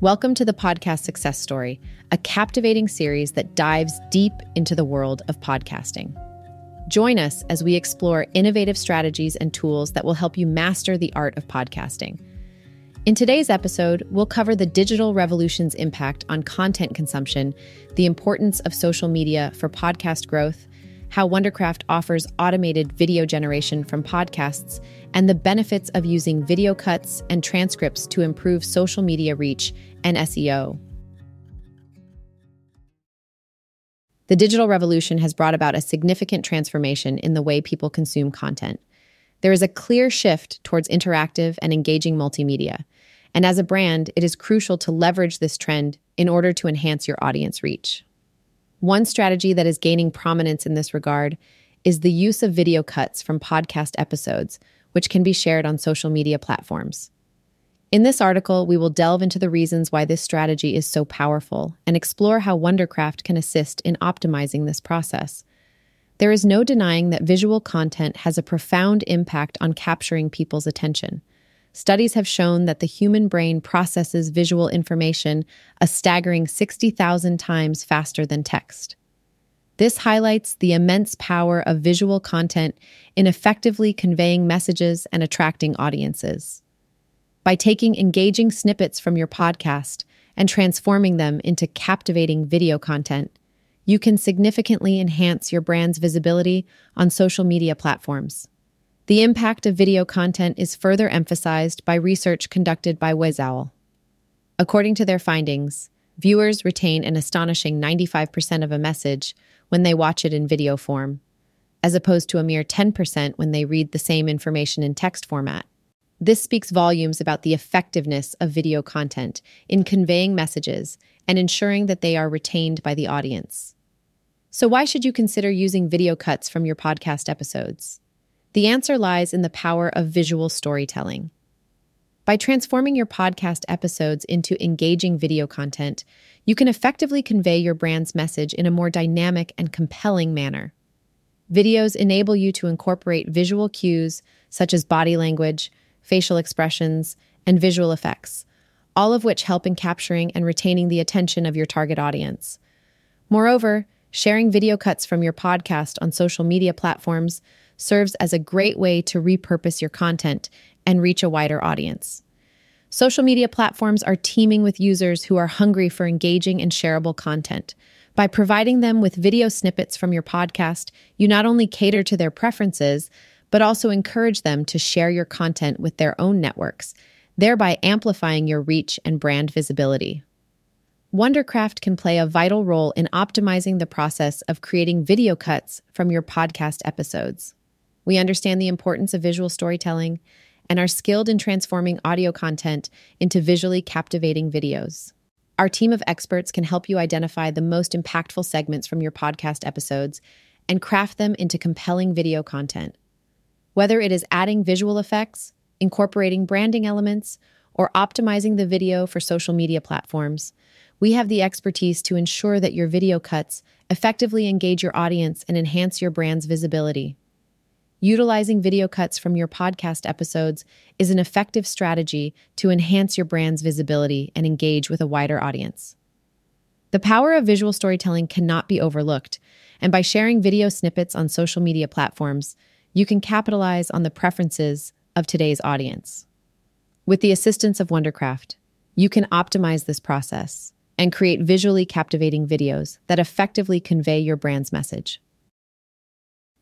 Welcome to the Podcast Success Story, a captivating series that dives deep into the world of podcasting. Join us as we explore innovative strategies and tools that will help you master the art of podcasting. In today's episode, we'll cover the digital revolution's impact on content consumption, the importance of social media for podcast growth, how Wondercraft offers automated video generation from podcasts, and the benefits of using video cuts and transcripts to improve social media reach and SEO. The digital revolution has brought about a significant transformation in the way people consume content. There is a clear shift towards interactive and engaging multimedia, and as a brand, it is crucial to leverage this trend in order to enhance your audience reach. One strategy that is gaining prominence in this regard is the use of video cuts from podcast episodes, which can be shared on social media platforms. In this article, we will delve into the reasons why this strategy is so powerful and explore how Wondercraft can assist in optimizing this process. There is no denying that visual content has a profound impact on capturing people's attention. Studies have shown that the human brain processes visual information a staggering 60,000 times faster than text. This highlights the immense power of visual content in effectively conveying messages and attracting audiences. By taking engaging snippets from your podcast and transforming them into captivating video content, you can significantly enhance your brand's visibility on social media platforms. The impact of video content is further emphasized by research conducted by Wizowl. According to their findings, viewers retain an astonishing 95% of a message when they watch it in video form, as opposed to a mere 10% when they read the same information in text format. This speaks volumes about the effectiveness of video content in conveying messages and ensuring that they are retained by the audience. So why should you consider using video cuts from your podcast episodes? The answer lies in the power of visual storytelling. By transforming your podcast episodes into engaging video content, you can effectively convey your brand's message in a more dynamic and compelling manner. Videos enable you to incorporate visual cues such as body language, facial expressions, and visual effects, all of which help in capturing and retaining the attention of your target audience. Moreover, sharing video cuts from your podcast on social media platforms serves as a great way to repurpose your content and reach a wider audience. Social media platforms are teeming with users who are hungry for engaging and shareable content. By providing them with video snippets from your podcast, you not only cater to their preferences, but also encourage them to share your content with their own networks, thereby amplifying your reach and brand visibility. Wondercraft can play a vital role in optimizing the process of creating video cuts from your podcast episodes. We understand the importance of visual storytelling and are skilled in transforming audio content into visually captivating videos. Our team of experts can help you identify the most impactful segments from your podcast episodes and craft them into compelling video content. Whether it is adding visual effects, incorporating branding elements, or optimizing the video for social media platforms, we have the expertise to ensure that your video cuts effectively engage your audience and enhance your brand's visibility. Utilizing video cuts from your podcast episodes is an effective strategy to enhance your brand's visibility and engage with a wider audience. The power of visual storytelling cannot be overlooked, and by sharing video snippets on social media platforms, you can capitalize on the preferences of today's audience. With the assistance of Wondercraft, you can optimize this process and create visually captivating videos that effectively convey your brand's message.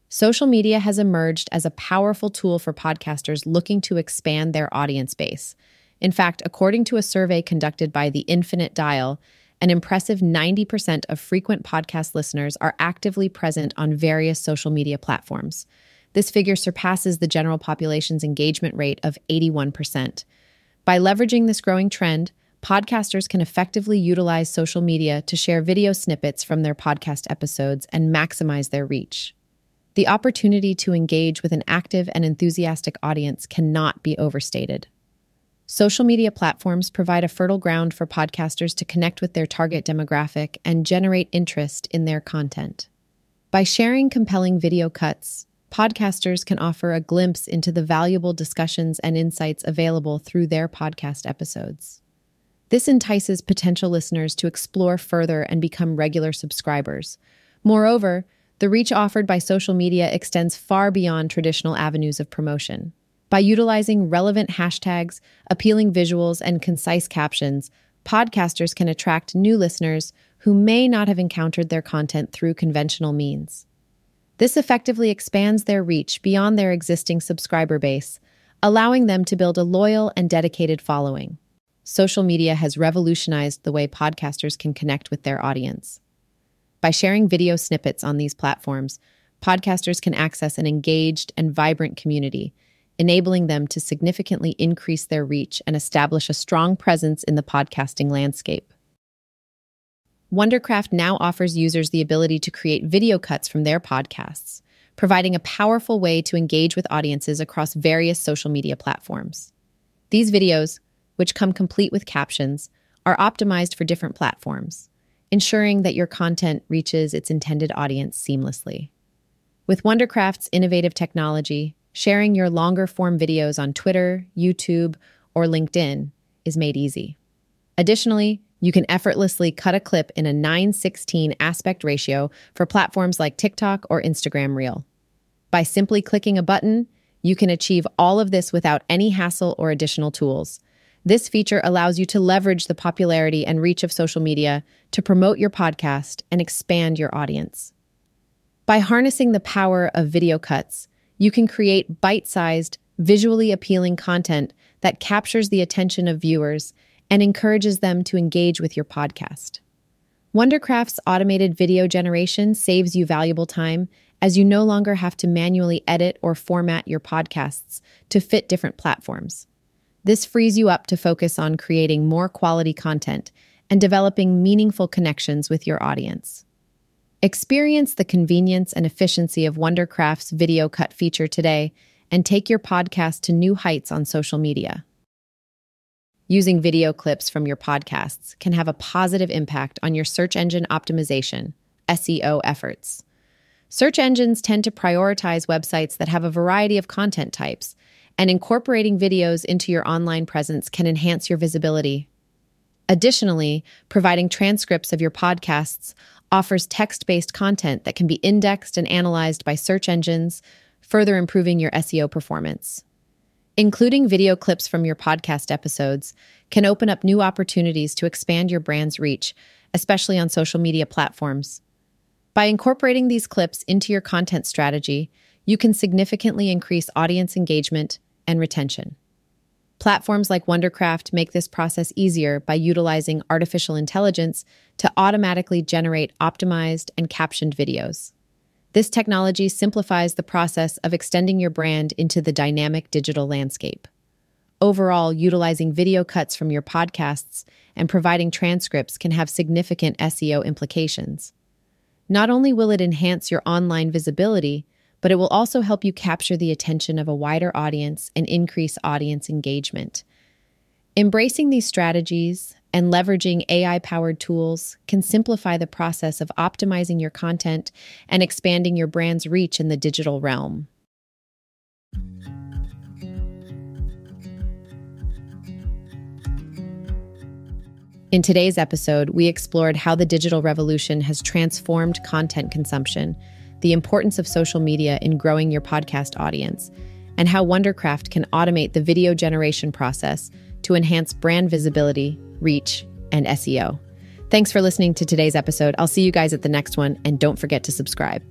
Social media has emerged as a powerful tool for podcasters looking to expand their audience base. In fact, according to a survey conducted by The Infinite Dial, an impressive 90% of frequent podcast listeners are actively present on various social media platforms. This figure surpasses the general population's engagement rate of 81%. By leveraging this growing trend, podcasters can effectively utilize social media to share video snippets from their podcast episodes and maximize their reach. The opportunity to engage with an active and enthusiastic audience cannot be overstated. Social media platforms provide a fertile ground for podcasters to connect with their target demographic and generate interest in their content. By sharing compelling video cuts, podcasters can offer a glimpse into the valuable discussions and insights available through their podcast episodes. This entices potential listeners to explore further and become regular subscribers. Moreover, the reach offered by social media extends far beyond traditional avenues of promotion. By utilizing relevant hashtags, appealing visuals, and concise captions, podcasters can attract new listeners who may not have encountered their content through conventional means. This effectively expands their reach beyond their existing subscriber base, allowing them to build a loyal and dedicated following. Social media has revolutionized the way podcasters can connect with their audience. By sharing video snippets on these platforms, podcasters can access an engaged and vibrant community, enabling them to significantly increase their reach and establish a strong presence in the podcasting landscape. Wondercraft now offers users the ability to create video cuts from their podcasts, providing a powerful way to engage with audiences across various social media platforms. These videos, which come complete with captions, are optimized for different platforms, ensuring that your content reaches its intended audience seamlessly. With Wondercraft's innovative technology, sharing your longer-form videos on Twitter, YouTube, or LinkedIn is made easy. Additionally, you can effortlessly cut a clip in a 9:16 aspect ratio for platforms like TikTok or Instagram Reel. By simply clicking a button, you can achieve all of this without any hassle or additional tools. This feature allows you to leverage the popularity and reach of social media to promote your podcast and expand your audience. By harnessing the power of video cuts, you can create bite-sized, visually appealing content that captures the attention of viewers and encourages them to engage with your podcast. Wondercraft's automated video generation saves you valuable time, as you no longer have to manually edit or format your podcasts to fit different platforms. This frees you up to focus on creating more quality content and developing meaningful connections with your audience. Experience the convenience and efficiency of Wondercraft's video cut feature today and take your podcast to new heights on social media. Using video clips from your podcasts can have a positive impact on your search engine optimization, SEO efforts. Search engines tend to prioritize websites that have a variety of content types, and incorporating videos into your online presence can enhance your visibility. Additionally, providing transcripts of your podcasts offers text-based content that can be indexed and analyzed by search engines, further improving your SEO performance. Including video clips from your podcast episodes can open up new opportunities to expand your brand's reach, especially on social media platforms. By incorporating these clips into your content strategy, you can significantly increase audience engagement and retention. Platforms like Wondercraft make this process easier by utilizing artificial intelligence to automatically generate optimized and captioned videos. This technology simplifies the process of extending your brand into the dynamic digital landscape. Overall, utilizing video cuts from your podcasts and providing transcripts can have significant SEO implications. Not only will it enhance your online visibility, but it will also help you capture the attention of a wider audience and increase audience engagement. Embracing these strategies and leveraging AI-powered tools can simplify the process of optimizing your content and expanding your brand's reach in the digital realm. In today's episode, we explored how the digital revolution has transformed content consumption, the importance of social media in growing your podcast audience, and how Wondercraft can automate the video generation process to enhance brand visibility, reach, and SEO. Thanks for listening to today's episode. I'll see you guys at the next one, and don't forget to subscribe.